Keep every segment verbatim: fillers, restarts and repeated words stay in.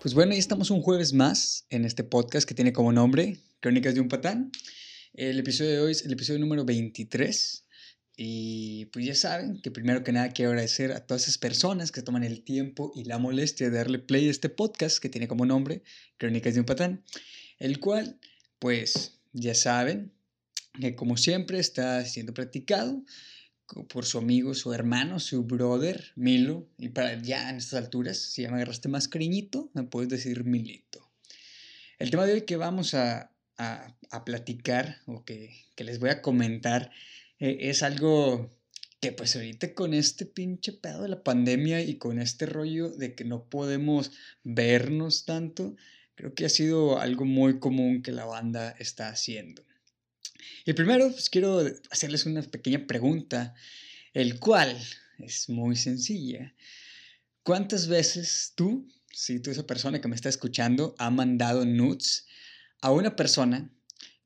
Pues bueno, ya estamos un jueves más en este podcast que tiene como nombre Crónicas de un Patán. El episodio de hoy es el episodio número veintitrés. Y pues ya saben que primero que nada quiero agradecer a todas esas personas que toman el tiempo y la molestia de darle play a este podcast que tiene como nombre Crónicas de un Patán. El cual, pues ya saben que como siempre está siendo practicado por su amigo, su hermano, su brother, Milo. Y para ya en estas alturas, si ya me agarraste más cariñito, me puedes decir Milito. El tema de hoy que vamos a, a, a platicar o que, que les voy a comentar eh, es algo que pues ahorita con este pinche pedo de la pandemia y con este rollo de que no podemos vernos tanto, creo que ha sido algo muy común que la banda está haciendo. Y primero, pues quiero hacerles una pequeña pregunta, el cual es muy sencilla. ¿Cuántas veces tú, si tú esa persona que me está escuchando, ha mandado nudes a una persona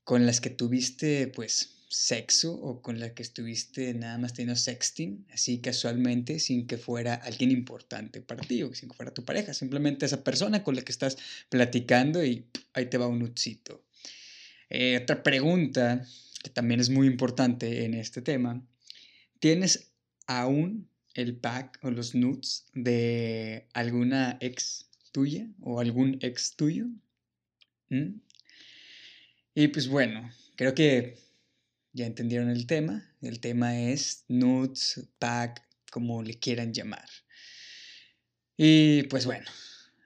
con las que tuviste, pues, sexo o con la que estuviste nada más teniendo sexting, así casualmente, sin que fuera alguien importante para ti o sin que fuera tu pareja, simplemente esa persona con la que estás platicando y ahí te va un nudecito? Eh, otra pregunta que también es muy importante en este tema. ¿Tienes aún el pack o los nudes de alguna ex tuya o algún ex tuyo? ¿Mm? Y pues bueno, creo que ya entendieron el tema. El tema es nudes, pack, como le quieran llamar. Y pues bueno,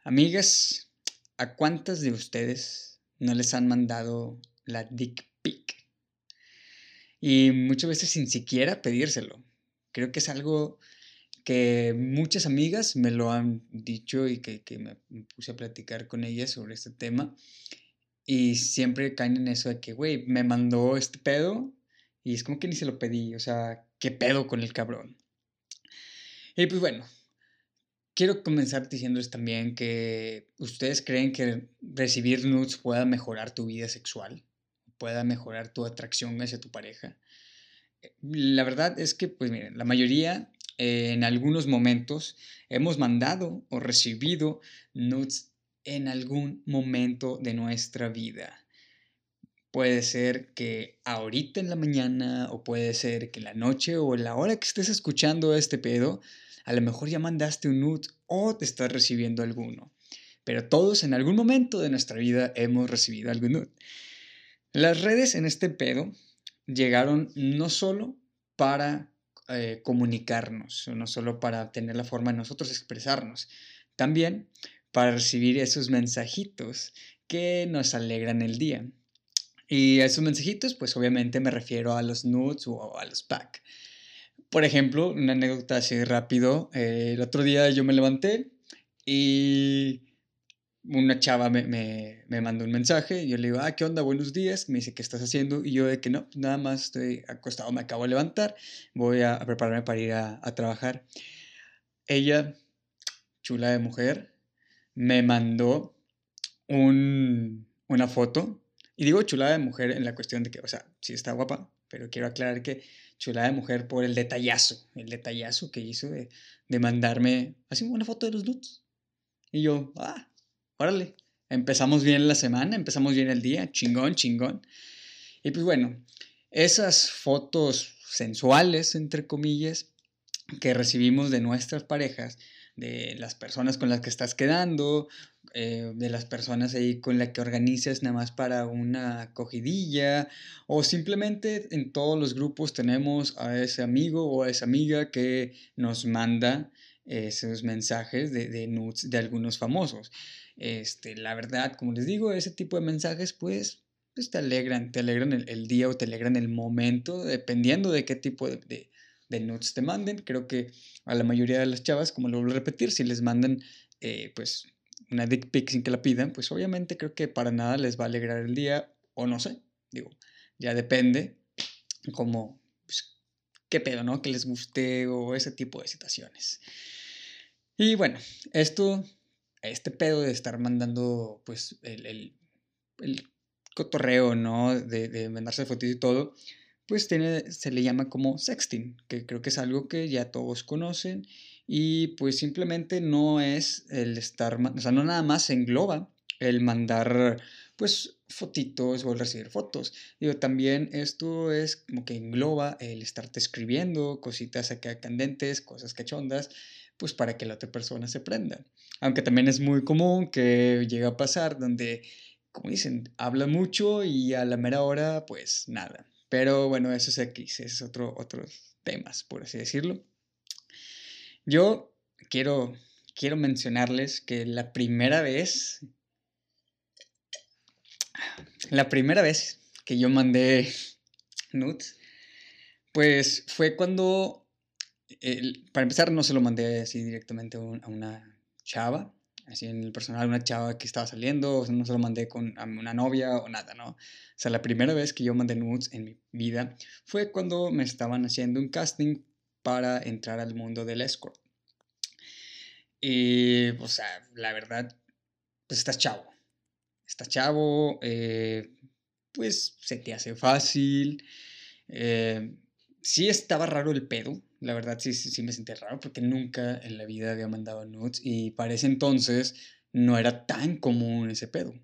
amigas, ¿a cuántas de ustedes no les han mandado la dick pic? Y muchas veces sin siquiera pedírselo. Creo que es algo que muchas amigas me lo han dicho y que, que me puse a platicar con ellas sobre este tema. Y siempre caen en eso de que, güey, me mandó este pedo y es como que ni se lo pedí. O sea, ¿qué pedo con el cabrón? Y pues bueno, quiero comenzar diciéndoles también que ustedes creen que recibir nudes pueda mejorar tu vida sexual, pueda mejorar tu atracción hacia tu pareja. La verdad es que, pues miren, la mayoría eh, en algunos momentos hemos mandado o recibido nudes en algún momento de nuestra vida. Puede ser que ahorita en la mañana o puede ser que en la noche o en la hora que estés escuchando este pedo, a lo mejor ya mandaste un nude o te estás recibiendo alguno. Pero todos en algún momento de nuestra vida hemos recibido algún nude. Las redes en este pedo llegaron no solo para eh, comunicarnos, no solo para tener la forma de nosotros expresarnos, también para recibir esos mensajitos que nos alegran el día. Y a esos mensajitos, pues obviamente me refiero a los nudes o a los packs. Por ejemplo, una anécdota así rápido, eh, el otro día yo me levanté y una chava me, me, me mandó un mensaje, y yo le digo, ah, ¿qué onda? Buenos días, me dice, ¿qué estás haciendo? Y yo de que no, nada más estoy acostado, me acabo de levantar, voy a, a prepararme para ir a, a trabajar. Ella, chula de mujer, me mandó un, una foto, y digo chula de mujer en la cuestión de que, o sea, sí está guapa, pero quiero aclarar que chulada de mujer por el detallazo, el detallazo que hizo de, de mandarme así una foto de los nudes. Y yo, ah, órale, empezamos bien la semana, empezamos bien el día, chingón, chingón. Y pues bueno, esas fotos sensuales, entre comillas, que recibimos de nuestras parejas, de las personas con las que estás quedando, eh, de las personas ahí con las que organizas nada más para una acogidilla, o simplemente en todos los grupos tenemos a ese amigo o a esa amiga que nos manda esos mensajes de, de nudes de algunos famosos. Este, la verdad, como les digo, ese tipo de mensajes pues, pues te alegran, te alegran el, el día o te alegran el momento, dependiendo de qué tipo de... de de nudes te manden. Creo que a la mayoría de las chavas, como lo vuelvo a repetir, si les mandan eh, pues una dick pic sin que la pidan, pues obviamente creo que para nada les va a alegrar el día, o no sé, digo, ya depende como, pues, qué pedo, ¿no? Que les guste o ese tipo de situaciones. Y bueno, esto, este pedo de estar mandando, pues, el, el, el cotorreo, ¿no? De, de mandarse fotos y todo, pues tiene, se le llama como sexting, que creo que es algo que ya todos conocen Y pues simplemente no es el estar, o sea, no nada más engloba el mandar, pues, fotitos o el recibir fotos. Digo, también esto es como que engloba el estarte escribiendo cositas acá candentes, cosas cachondas, pues para que la otra persona se prenda. Aunque también es muy común que llega a pasar donde, como dicen, habla mucho y a la mera hora, pues nada. Pero bueno, eso es aquí, eso es otro, otros temas, por así decirlo. Yo quiero, quiero mencionarles que la primera vez... La primera vez que yo mandé nudes, pues fue cuando, eh, para empezar no se lo mandé así directamente a una chava, así en el personal, una chava que estaba saliendo, o sea, no se lo mandé con a una novia o nada, ¿no? O sea, la primera vez que yo mandé nudes en mi vida fue cuando me estaban haciendo un casting para entrar al mundo del escort. Y, o sea, la verdad, pues estás chavo. Está chavo, eh, pues se te hace fácil. Eh, sí estaba raro el pedo, la verdad sí, sí me sentí raro porque nunca en la vida había mandado nudes y para ese entonces no era tan común ese pedo.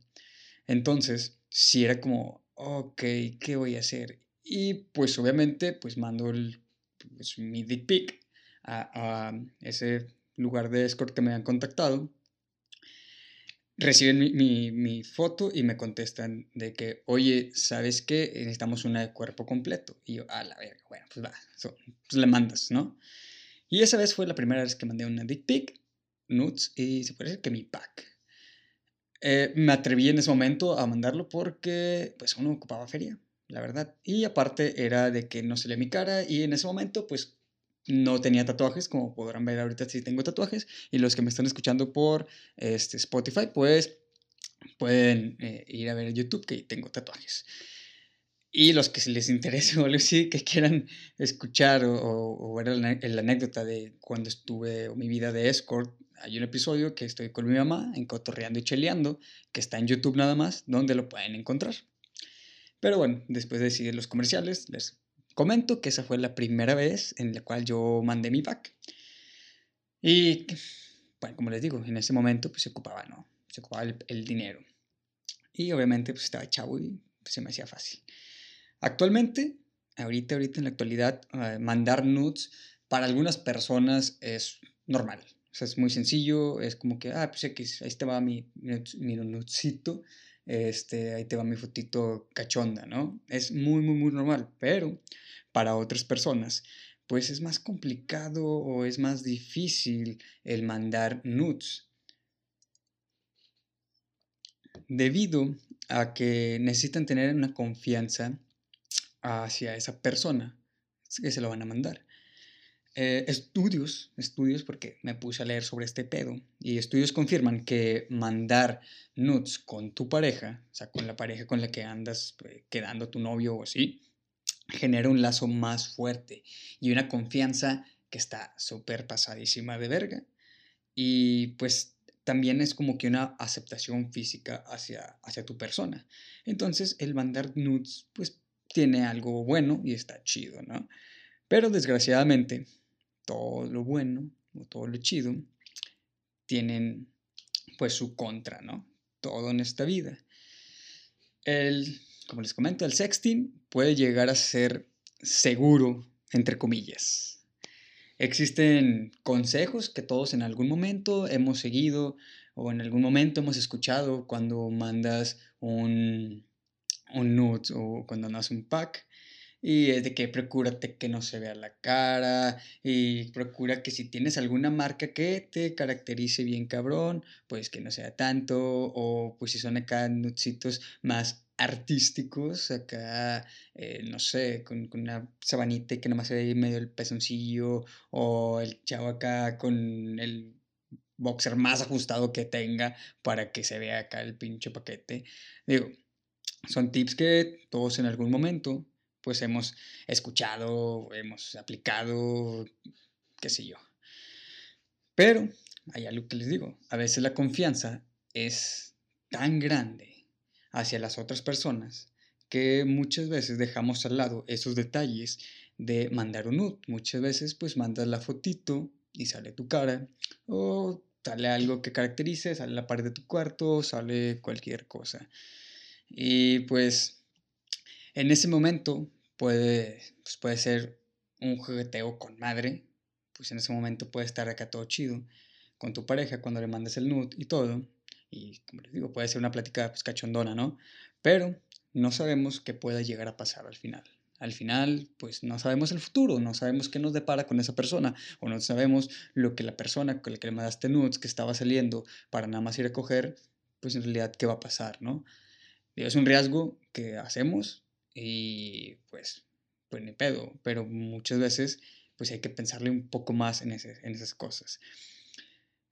Entonces sí era como, ok, ¿qué voy a hacer? Y pues obviamente pues mando el, pues, mi dick pic a, a ese lugar de escort que me han contactado. Reciben mi, mi, mi foto y me contestan de que, oye, ¿sabes qué? Necesitamos una de cuerpo completo. Y yo, a la verga, bueno, pues va, so, pues le mandas, ¿no? Y esa vez fue la primera vez que mandé una dick pic, nudes, y se puede decir que mi pack. Eh, me atreví en ese momento a mandarlo porque, pues, uno ocupaba feria, la verdad. Y aparte era de que no se le mi cara y en ese momento, pues, no tenía tatuajes, como podrán ver ahorita sí tengo tatuajes, y los que me están escuchando por este, Spotify, pues pueden eh, ir a ver YouTube que tengo tatuajes. Y los que les interese o algo así, que quieran escuchar o, o, o ver la, la anécdota de cuando estuve o mi vida de escort, hay un episodio que estoy con mi mamá en Cotorreando y Cheleando, que está en YouTube nada más, donde lo pueden encontrar. Pero bueno, después de decidir los comerciales, les comento que esa fue la primera vez en la cual yo mandé mi pack. Y, bueno, como les digo, en ese momento pues se ocupaba, ¿no? Se ocupaba el, el dinero. Y obviamente pues estaba chavo y pues, se me hacía fácil. Actualmente, ahorita, ahorita en la actualidad, eh, mandar nudes para algunas personas es normal. O sea, es muy sencillo, es como que, ah, pues aquí, ahí te va mi, mi nudecito, este, ahí te va mi fotito cachonda, ¿no? Es muy, muy, muy normal, pero para otras personas, pues es más complicado o es más difícil el mandar nudes. Debido a que necesitan tener una confianza hacia esa persona que se lo van a mandar. Eh, estudios, estudios porque me puse a leer sobre este pedo y estudios confirman que mandar nudes con tu pareja, o sea, con la pareja con la que andas pues, quedando tu novio o así, genera un lazo más fuerte y una confianza que está súper pasadísima de verga y pues también es como que una aceptación física hacia, hacia tu persona. Entonces el mandar nudes pues tiene algo bueno y está chido, ¿no? Pero desgraciadamente todo lo bueno o todo lo chido tienen pues su contra, ¿no? Todo en esta vida. El, como les comento, el sexting puede llegar a ser seguro, entre comillas. Existen consejos que todos en algún momento hemos seguido o en algún momento hemos escuchado cuando mandas un, un nude o cuando mandas un pack. Y es de que procúrate que no se vea la cara y procura que si tienes alguna marca que te caracterice bien cabrón, pues que no sea tanto o pues si son acá nudecitos más artísticos, acá, eh, no sé, con, con una sabanita que nomás se ve medio el pezoncillo o el chavo acá con el boxer más ajustado que tenga para que se vea acá el pinche paquete. Digo, son tips que todos en algún momento pues hemos escuchado, hemos aplicado, qué sé yo. Pero hay algo que les digo, a veces la confianza es tan grande hacia las otras personas que muchas veces dejamos al lado esos detalles de mandar un nude. Muchas veces pues mandas la fotito y sale tu cara, o sale algo que caracterice, sale la pared de tu cuarto, sale cualquier cosa. Y pues en ese momento puede, pues puede ser un jugueteo con madre, pues en ese momento puede estar acá todo chido con tu pareja cuando le mandes el nude y todo. Y como les digo, puede ser una plática pues, cachondona, ¿no? Pero no sabemos qué pueda llegar a pasar al final. Al final, pues no sabemos el futuro, no sabemos qué nos depara con esa persona, o no sabemos lo que la persona con la que le mandaste nudes, que estaba saliendo para nada más ir a coger, pues en realidad qué va a pasar, ¿no? Es un riesgo que hacemos y pues, pues ni pedo, pero muchas veces pues hay que pensarle un poco más en, ese, en esas cosas.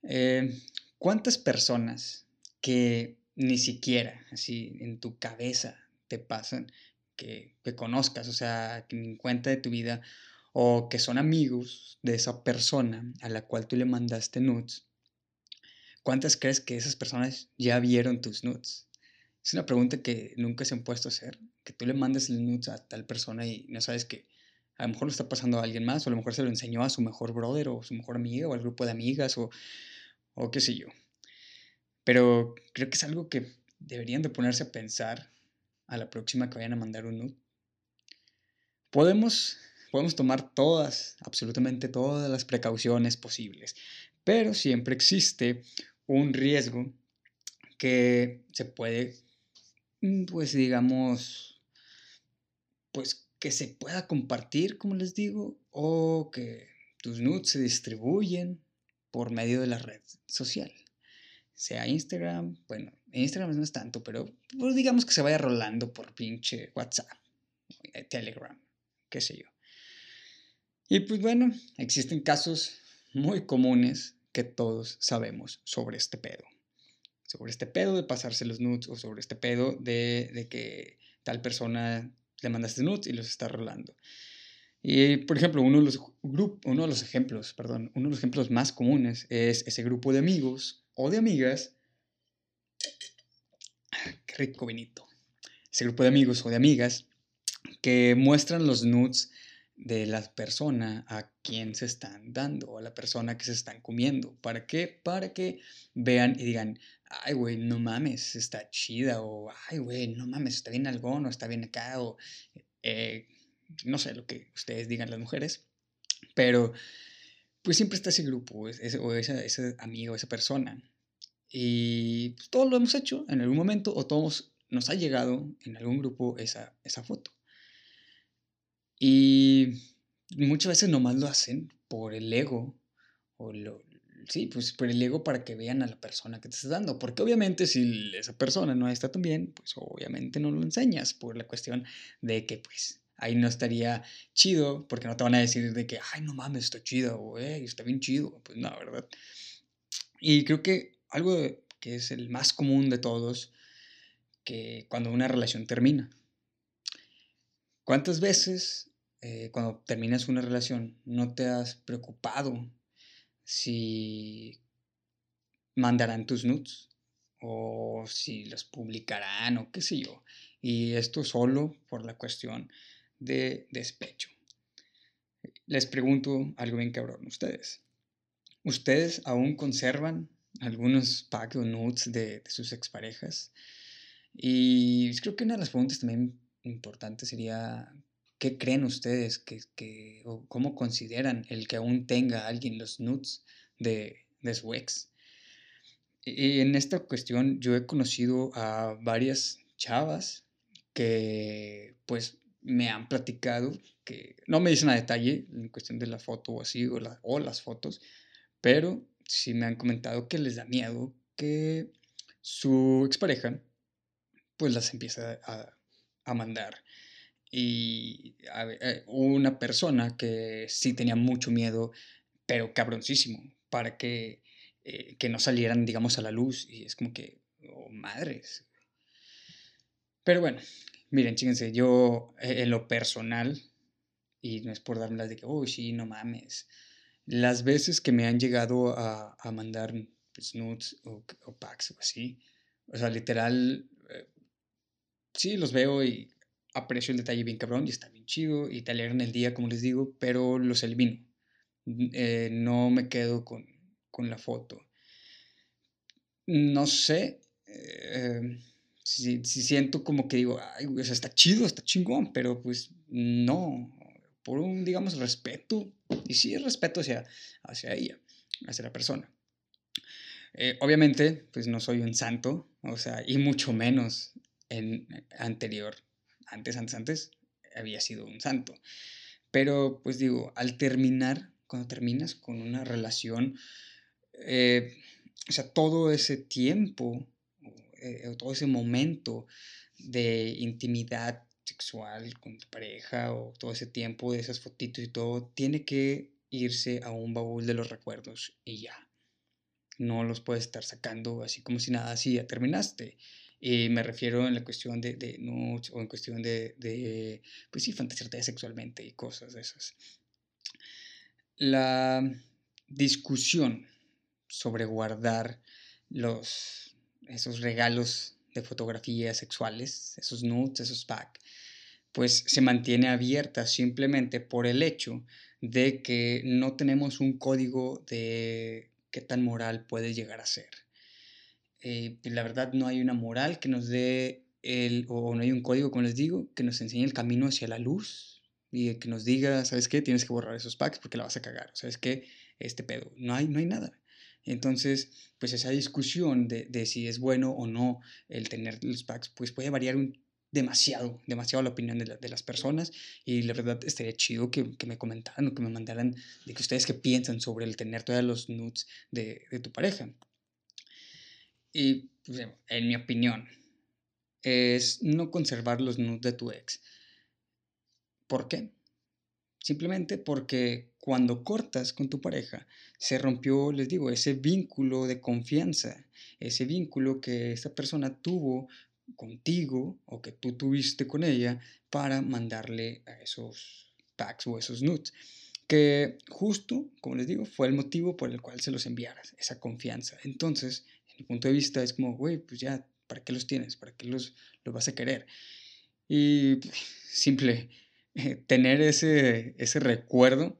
Eh, ¿Cuántas personas que ni siquiera así en tu cabeza te pasan, que, que conozcas, o sea, que ni cuenta de tu vida, o que son amigos de esa persona a la cual tú le mandaste nudes? ¿Cuántas crees que esas personas ya vieron tus nudes? Es una pregunta que nunca se han puesto a hacer, que tú le mandes el nudes a tal persona y no sabes que a lo mejor lo está pasando a alguien más, o a lo mejor se lo enseñó a su mejor brother, o su mejor amiga, o al grupo de amigas, o, o qué sé yo. Pero creo que es algo que deberían de ponerse a pensar a la próxima que vayan a mandar un nude. Podemos, podemos tomar todas, absolutamente todas las precauciones posibles, pero siempre existe un riesgo que se puede, pues digamos, pues que se pueda compartir, como les digo, o que tus nudes se distribuyen por medio de la red social. Sea Instagram, bueno, Instagram no es tanto, pero pues digamos que se vaya rolando por pinche WhatsApp, Telegram, qué sé yo. Y pues bueno, existen casos muy comunes que todos sabemos sobre este pedo. Sobre este pedo de pasarse los nudes, o sobre este pedo de, de que tal persona le mandaste nudes y los está rolando. Y por ejemplo, uno de los, grup- uno de los ejemplos, perdón, uno de los ejemplos más comunes es ese grupo de amigos o de amigas, qué rico vinito, ese grupo de amigos o de amigas que muestran los nudes de la persona a quien se están dando, o a la persona que se están comiendo. ¿Para qué? Para que vean y digan, ay güey, no mames, está chida, o ay güey, no mames, está bien algón, o está bien acá, o eh, no sé lo que ustedes digan las mujeres, pero pues siempre está ese grupo, ese, o esa, ese amigo, esa persona. Y pues todos lo hemos hecho en algún momento, o todos nos ha llegado en algún grupo esa, esa foto. Y muchas veces nomás lo hacen por el ego, o lo, sí, pues por el ego, para que vean a la persona que te estás dando. Porque obviamente si esa persona no está tan bien, pues obviamente no lo enseñas, por la cuestión de que pues ahí no estaría chido, porque no te van a decir de que, ay, no mames, está chido, o eh, está bien chido. Pues no, ¿verdad? Y creo que algo que es el más común de todos, que cuando una relación termina. ¿Cuántas veces eh, cuando terminas una relación no te has preocupado si mandarán tus nudes? O si los publicarán, o qué sé yo. Y esto solo por la cuestión de despecho. Les pregunto algo bien cabrón a ustedes. ¿Ustedes aún conservan algunos packs o nudes de, de sus exparejas? Y creo que una de las preguntas también importantes sería, ¿qué creen ustedes que, que, o cómo consideran el que aún tenga alguien los nudes de, de su ex? Y en esta cuestión yo he conocido a varias chavas que pues me han platicado, que no me dicen a detalle en cuestión de la foto o así, o, la, o las fotos, pero sí me han comentado que les da miedo que su expareja pues las empiece a, a mandar. Y a ver, una persona que sí tenía mucho miedo, pero cabroncísimo, para que, eh, que no salieran, digamos, a la luz. Y es como que, oh, madres. Pero bueno, miren, chíquense, yo eh, en lo personal, y no es por dármelas de que, uy, oh, sí, no mames, las veces que me han llegado a, a mandar pues, nudes o, o packs o así, o sea, literal, eh, sí, los veo y aprecio el detalle bien cabrón, y está bien chido, y te alegran el día, como les digo, pero los elimino. eh, no me quedo con, con la foto. No sé, eh, si, si siento como que digo, ay, o sea, está chido, está chingón, pero pues no, por un, digamos, respeto, y sí, respeto hacia, hacia ella, hacia la persona. Eh, obviamente, pues no soy un santo, o sea, y mucho menos en anterior, antes, antes, antes, había sido un santo. Pero, pues digo, al terminar, cuando terminas con una relación, eh, o sea, todo ese tiempo, eh, todo ese momento de intimidad sexual con tu pareja, o todo ese tiempo de esas fotitos y todo, tiene que irse a un baúl de los recuerdos y ya. No los puedes estar sacando así como si nada, así ya terminaste. Y me refiero en la cuestión de, de no, o en cuestión de, de, pues sí, fantasearte sexualmente y cosas de esas. La discusión sobre guardar los, esos regalos de fotografías sexuales, esos nudes, esos packs, pues se mantiene abierta simplemente por el hecho de que no tenemos un código de qué tan moral puede llegar a ser. Eh, la verdad no hay una moral que nos dé, el, o no hay un código, como les digo, que nos enseñe el camino hacia la luz y que nos diga, ¿sabes qué? Tienes que borrar esos packs porque la vas a cagar, ¿sabes qué? Este pedo, no hay, no hay nada. Entonces, pues esa discusión de, de si es bueno o no el tener los packs, pues puede variar un, demasiado, demasiado la opinión de, la, de las personas, y la verdad estaría chido que, que me comentaran o que me mandaran de que ustedes qué piensan sobre el tener todos los nudes de, de tu pareja. Y, pues, en mi opinión, es no conservar los nudes de tu ex. ¿Por qué? Simplemente porque cuando cortas con tu pareja, se rompió, les digo, ese vínculo de confianza, ese vínculo que esta persona tuvo contigo o que tú tuviste con ella para mandarle a esos packs o esos nudes, que justo, como les digo, fue el motivo por el cual se los enviaras, esa confianza. Entonces, en mi punto de vista es como, güey, pues ya, ¿para qué los tienes? ¿Para qué los, los vas a querer? Y simple, eh, tener ese, ese recuerdo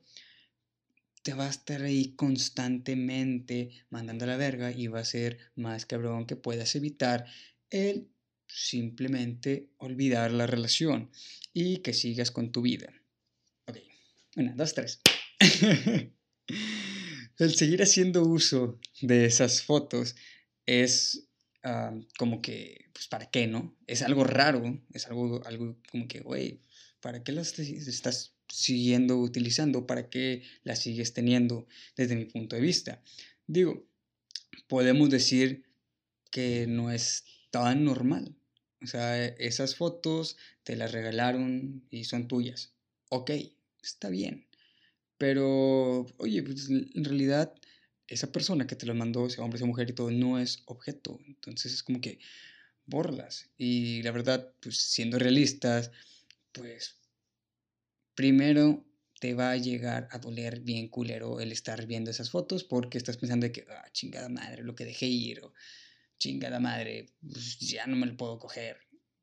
te va a estar ahí constantemente mandando a la verga, y va a ser más cabrón que puedas evitar el simplemente olvidar la relación y que sigas con tu vida. Ok, una, dos, tres. El seguir haciendo uso de esas fotos es uh, como que, pues, ¿para qué, no? Es algo raro, es algo, algo como que, güey, ¿para qué las estás siguiendo utilizando? ¿Para qué las sigues teniendo desde mi punto de vista? Digo, podemos decir que no es tan normal. O sea, esas fotos te las regalaron y son tuyas. Ok, está bien. Pero, oye, pues en realidad esa persona que te las mandó, sea hombre, sea mujer y todo, no es objeto. Entonces es como que borlas. Y la verdad, pues siendo realistas, pues primero te va a llegar a doler bien culero el estar viendo esas fotos, porque estás pensando de que, ah, chingada madre, lo que dejé ir, o chingada madre, pues ya no me lo puedo coger.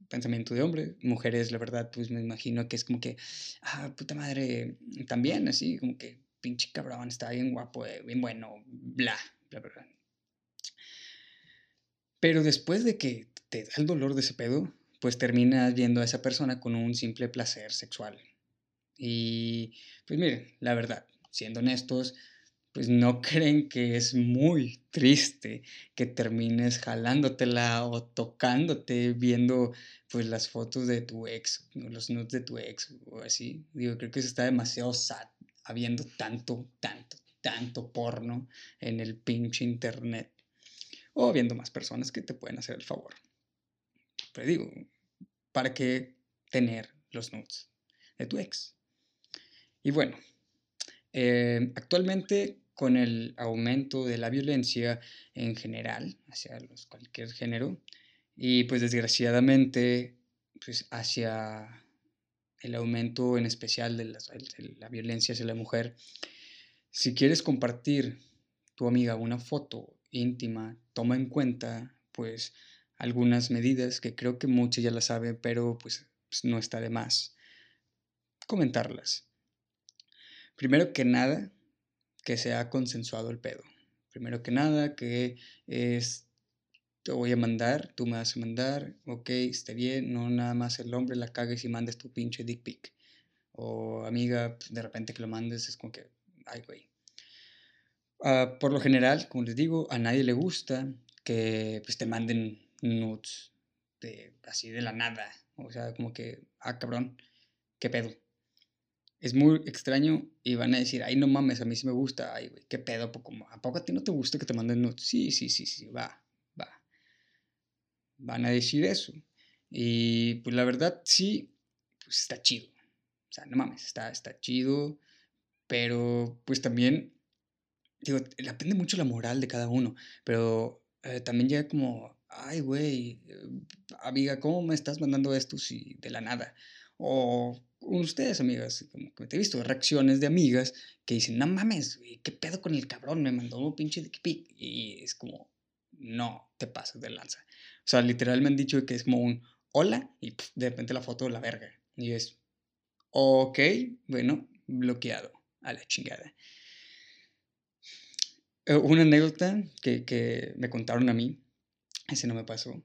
Pensamiento de hombre. Mujeres, la verdad, pues me imagino que es como que, ah, puta madre, también, así, como que pinche cabrón, está bien guapo, eh, bien bueno, bla, bla, bla. Pero después de que te da el dolor de ese pedo, pues terminas viendo a esa persona con un simple placer sexual. Y, pues miren, la verdad, siendo honestos, pues no creen que es muy triste que termines jalándotela o tocándote viendo, pues, las fotos de tu ex, los nudes de tu ex o así. Digo, creo que se está demasiado sad habiendo tanto, tanto, tanto porno en el pinche internet, o viendo más personas que te pueden hacer el favor. Pero digo, ¿para qué tener los nudes de tu ex? Y bueno, Eh, actualmente, con el aumento de la violencia en general hacia los, cualquier género, y pues desgraciadamente pues hacia el aumento en especial de la, de la violencia hacia la mujer, si quieres compartir tu amiga una foto íntima, toma en cuenta pues algunas medidas que creo que muchos ya las saben, pero pues, pues no está de más comentarlas. Primero que nada, que se ha consensuado el pedo. Primero que nada, que es, te voy a mandar, tú me vas a mandar, ok, está bien, no nada más el hombre la cagues y mandes tu pinche dick pic. O amiga, de repente que lo mandes es como que, ay güey. Uh, por lo general, como les digo, a nadie le gusta que pues, te manden nudes de, así de la nada. O sea, como que, ah cabrón, qué pedo. Es muy extraño y van a decir, ay, no mames, a mí sí me gusta, ay, güey, qué pedo, ¿a poco a ti no te gusta que te manden nudes? Sí, sí, sí, sí, va, va. Van a decir eso. Y, pues, la verdad, sí, pues, está chido. O sea, no mames, está, está chido, pero, pues, también, digo, depende mucho la moral de cada uno, pero eh, también llega como, ay, güey, amiga, ¿cómo me estás mandando esto si de la nada? O ustedes, amigas, como que te he visto, reacciones de amigas que dicen, no mames, güey, qué pedo con el cabrón, me mandó un pinche dick pic. Y es como, no, te pasas de lanza. O sea, literal me han dicho que es como un hola y pff, de repente la foto de la verga. Y es, ok, bueno, bloqueado, a la chingada. Una anécdota que, que me contaron a mí, ese no me pasó.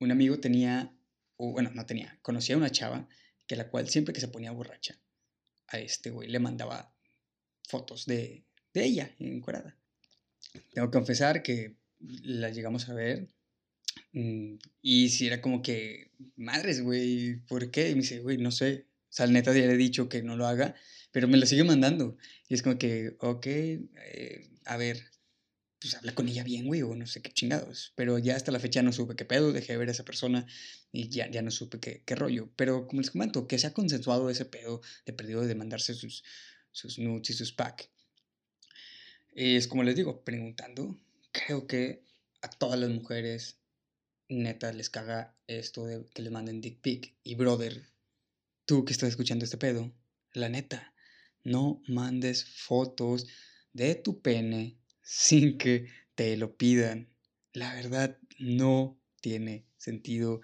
Un amigo tenía, o bueno, no tenía, conocía a una chava que la cual siempre que se ponía borracha, a este güey le mandaba fotos de, de ella, encuerada. Tengo que confesar que la llegamos a ver, y si era como que, madres, güey, ¿por qué? Y me dice, güey, no sé, o sea, neta ya le he dicho que no lo haga, pero me lo sigue mandando. Y es como que, ok, eh, a ver, pues habla con ella bien, güey, o no sé qué chingados. Pero ya hasta la fecha no supe qué pedo, dejé de ver a esa persona y ya, ya no supe qué, qué rollo. Pero como les comento, que se ha consensuado ese pedo de perdido de mandarse sus, sus nudes y sus pack. Es como les digo, preguntando, creo que a todas las mujeres neta les caga esto de que les manden dick pic. Y brother, tú que estás escuchando este pedo, la neta, no mandes fotos de tu pene sin que te lo pidan. La verdad no tiene sentido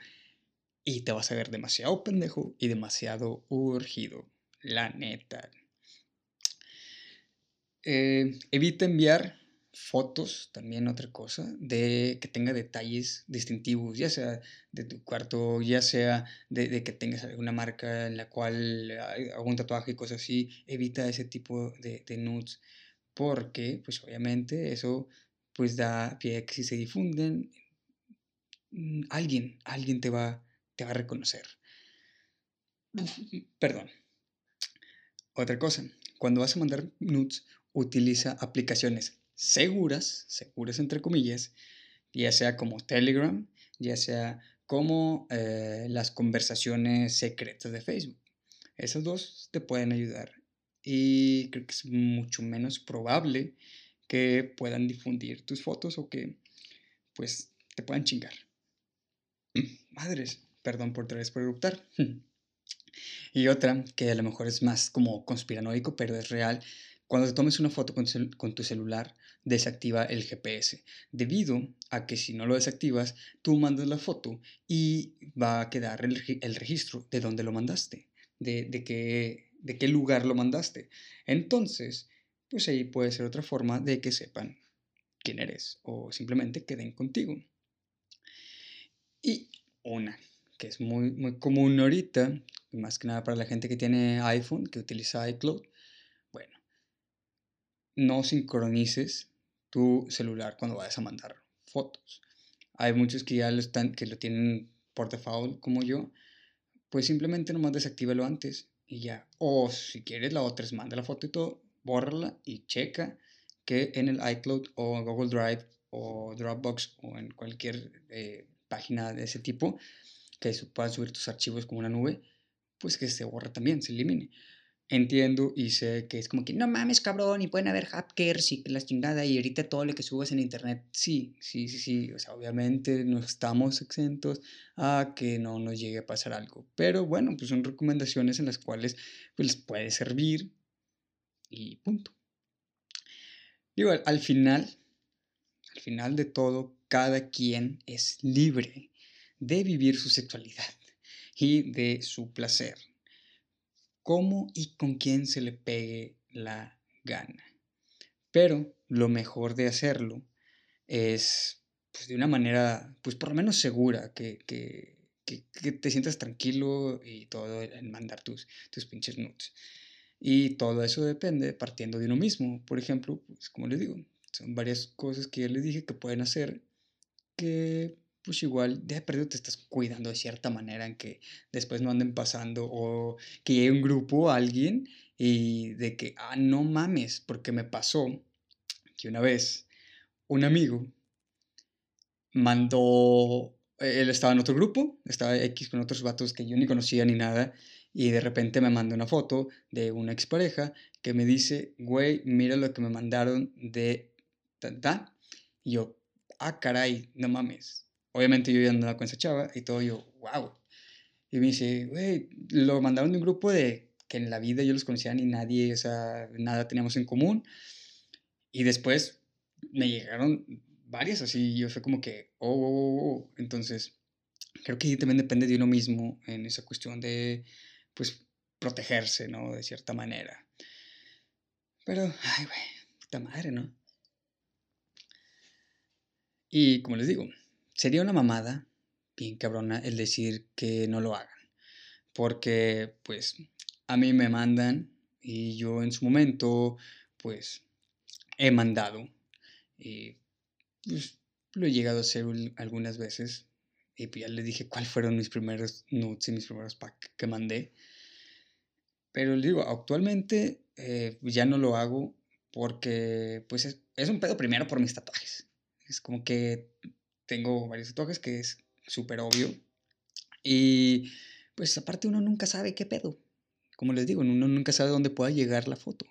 y te vas a ver demasiado pendejo y demasiado urgido, la neta. Eh, evita enviar fotos, también otra cosa, de que tenga detalles distintivos, ya sea de tu cuarto, ya sea de, de que tengas alguna marca en la cual algún tatuaje y cosas así. Evita ese tipo de, de nudes, porque, pues obviamente, eso pues da pie a que si se difunden, alguien, alguien te va, te va a reconocer. Perdón. Otra cosa, cuando vas a mandar nudes, utiliza aplicaciones seguras, seguras entre comillas, ya sea como Telegram, ya sea como eh, las conversaciones secretas de Facebook. Esas dos te pueden ayudar. Y creo que es mucho menos probable que puedan difundir tus fotos o que, pues, te puedan chingar. Madres, perdón por otra vez por eruptar. Y otra, que a lo mejor es más como conspiranoico, pero es real. Cuando te tomes una foto con, cel- con tu celular, desactiva el G P S. Debido a que si no lo desactivas, tú mandas la foto y va a quedar el, re- el registro de dónde lo mandaste. De, de que... de qué lugar lo mandaste. Entonces, pues ahí puede ser otra forma de que sepan quién eres o simplemente queden contigo. Y una que es muy, muy común ahorita, más que nada para la gente que tiene iPhone, que utiliza iCloud. Bueno, no sincronices tu celular cuando vayas a mandar fotos. Hay muchos que ya lo están, que lo tienen por default como yo, pues simplemente nomás desactívalo antes. Y ya, o si quieres la otra es manda la foto y todo, bórrala y checa que en el iCloud o Google Drive o Dropbox o en cualquier eh, página de ese tipo que puedas subir tus archivos como una nube, pues que se borre también, se elimine. Entiendo y sé que es como que no mames cabrón y pueden haber hackers y las chingadas y ahorita todo lo que subas en internet, sí, sí, sí, sí, o sea, obviamente no estamos exentos a que no nos llegue a pasar algo, pero bueno, pues son recomendaciones en las cuales pues les puede servir y punto. Digo, al, al final, al final de todo, cada quien es libre de vivir su sexualidad y de su placer, cómo y con quién se le pegue la gana. pero lo mejor de hacerlo es pues, de una manera, pues por lo menos segura, que, que, que, que te sientas tranquilo y todo en mandar tus, tus pinches nudes. Y todo eso depende partiendo de uno mismo. Por ejemplo, pues, como les digo, son varias cosas que ya les dije que pueden hacer que pues igual de perdido te estás cuidando de cierta manera en que después no anden pasando o que llegue un grupo, alguien y de que, ah, no mames, porque me pasó que una vez un amigo mandó, él estaba en otro grupo, estaba X con otros vatos que yo ni conocía ni nada y de repente me mandó una foto de una expareja que me dice, güey, mira lo que me mandaron de tan tan y yo, ah, caray, no mames. Obviamente yo ya andaba con esa chava y todo, yo, wow. Y me dice, güey, lo mandaron de un grupo de que en la vida yo los conocía ni nadie, o sea, nada teníamos en común. Y después me llegaron varias así, yo fue como que, oh, oh, oh, oh. Entonces, creo que también depende de uno mismo en esa cuestión de, pues, protegerse, ¿no? De cierta manera. Pero, ay, güey, puta madre, ¿no? Y como les digo, sería una mamada, bien cabrona, el decir que no lo hagan. Porque, pues, a mí me mandan y yo en su momento, pues, he mandado. Y, pues, lo he llegado a hacer algunas veces. Y pues ya les dije cuáles fueron mis primeros nudes y mis primeros packs que mandé. Pero les digo, actualmente eh, ya no lo hago porque, pues, es, es un pedo primero por mis tatuajes. Es como que tengo varios tatuajes que es súper obvio. Y pues aparte uno nunca sabe qué pedo. Como les digo, uno nunca sabe dónde pueda llegar la foto.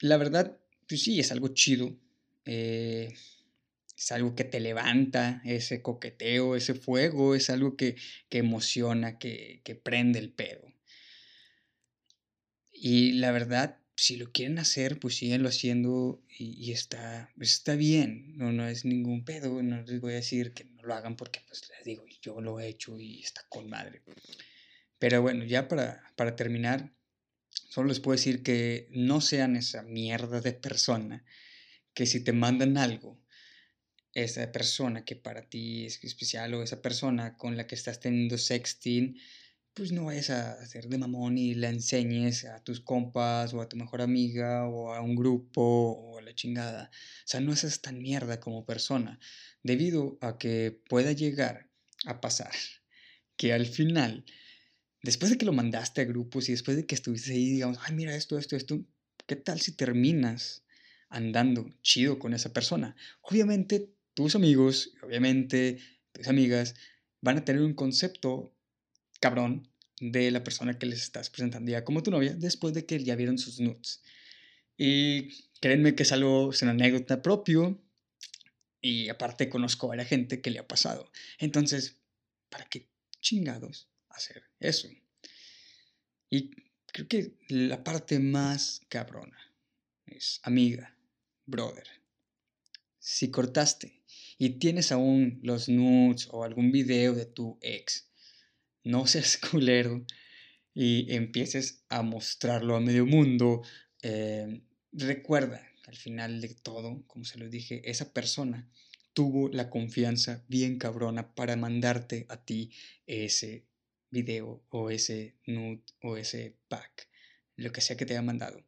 La verdad, pues sí, es algo chido. Eh, es algo que te levanta ese coqueteo, ese fuego. Es algo que, que emociona, que, que prende el pedo. Y la verdad, si lo quieren hacer, pues síganlo haciendo y, y está, está bien. No, no es ningún pedo, no les voy a decir que no lo hagan porque, pues, les digo, yo lo he hecho y está con madre. Pero bueno, ya para, para terminar, solo les puedo decir que no sean esa mierda de persona que si te mandan algo, esa persona que para ti es especial o esa persona con la que estás teniendo sexting, pues no vayas a hacer de mamón y la enseñes a tus compas o a tu mejor amiga o a un grupo o a la chingada. O sea, no seas tan mierda como persona, debido a que pueda llegar a pasar que al final, después de que lo mandaste a grupos y después de que estuviste ahí, digamos, ay, mira esto, esto, esto, ¿qué tal si terminas andando chido con esa persona? Obviamente tus amigos, obviamente tus amigas van a tener un concepto cabrón de la persona que les estás presentando ya como tu novia después de que ya vieron sus nudes. Y créanme que es algo, es una anécdota propio y aparte conozco a varias gente que le ha pasado. Entonces, ¿para qué chingados hacer eso? Y creo que la parte más cabrona es, amiga, brother, si cortaste y tienes aún los nudes o algún video de tu ex, no seas culero y empieces a mostrarlo a medio mundo. Eh, recuerda que al final de todo, como se los dije, esa persona tuvo la confianza bien cabrona para mandarte a ti ese video o ese nude o ese pack, lo que sea que te haya mandado.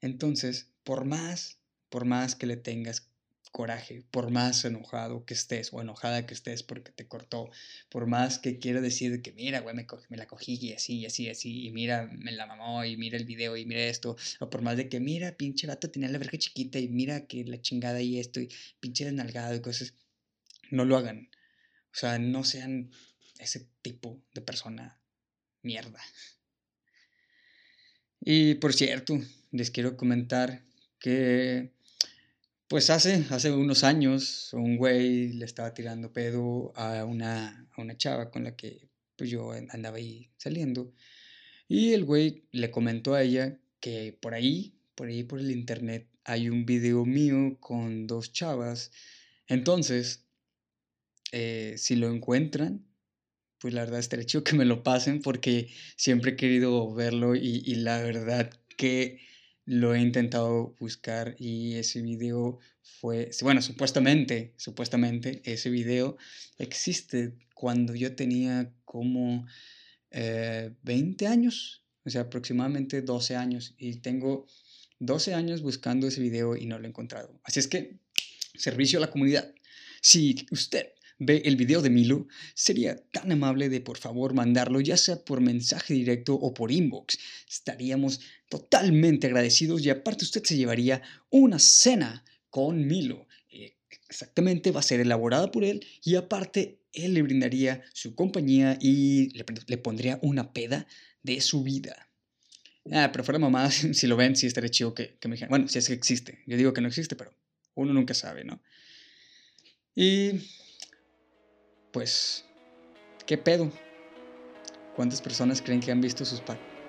Entonces, por más, por más que le tengas coraje, por más enojado que estés o enojada que estés porque te cortó, por más que quiera decir que mira, güey, me, me la cogí y así, y así, y así, y mira, me la mamó, y mira el video, y mira esto, o por más de que mira, pinche vato tenía la verga chiquita, y mira que la chingada y esto, y pinche desnalgado y cosas, no lo hagan. O sea, no sean ese tipo de persona mierda. Y por cierto, les quiero comentar que Pues hace, hace unos años un güey le estaba tirando pedo a una, a una chava con la que pues yo andaba ahí saliendo. Y el güey le comentó a ella que por ahí, por ahí por el internet, hay un video mío con dos chavas. Entonces, eh, si lo encuentran, pues la verdad estaría chido que me lo pasen porque siempre he querido verlo y, y la verdad que lo he intentado buscar y ese video fue, bueno, supuestamente, supuestamente ese video existe cuando yo tenía como eh, veinte años, o sea, aproximadamente doce años, y tengo doce años buscando ese video y no lo he encontrado. Así es que, servicio a la comunidad, si usted ve el video de Milo, sería tan amable de por favor mandarlo, ya sea por mensaje directo o por inbox. Estaríamos totalmente agradecidos y aparte usted se llevaría una cena con Milo. Exactamente, va a ser elaborada por él y aparte él le brindaría su compañía y le, le pondría una peda de su vida. Ah, pero fuera mamadas, si lo ven, sí estaría chido que, que me dijeran. Bueno, si es que existe. Yo digo que no existe, pero uno nunca sabe, ¿no? Y pues, ¿qué pedo? ¿Cuántas personas creen que han visto sus packs?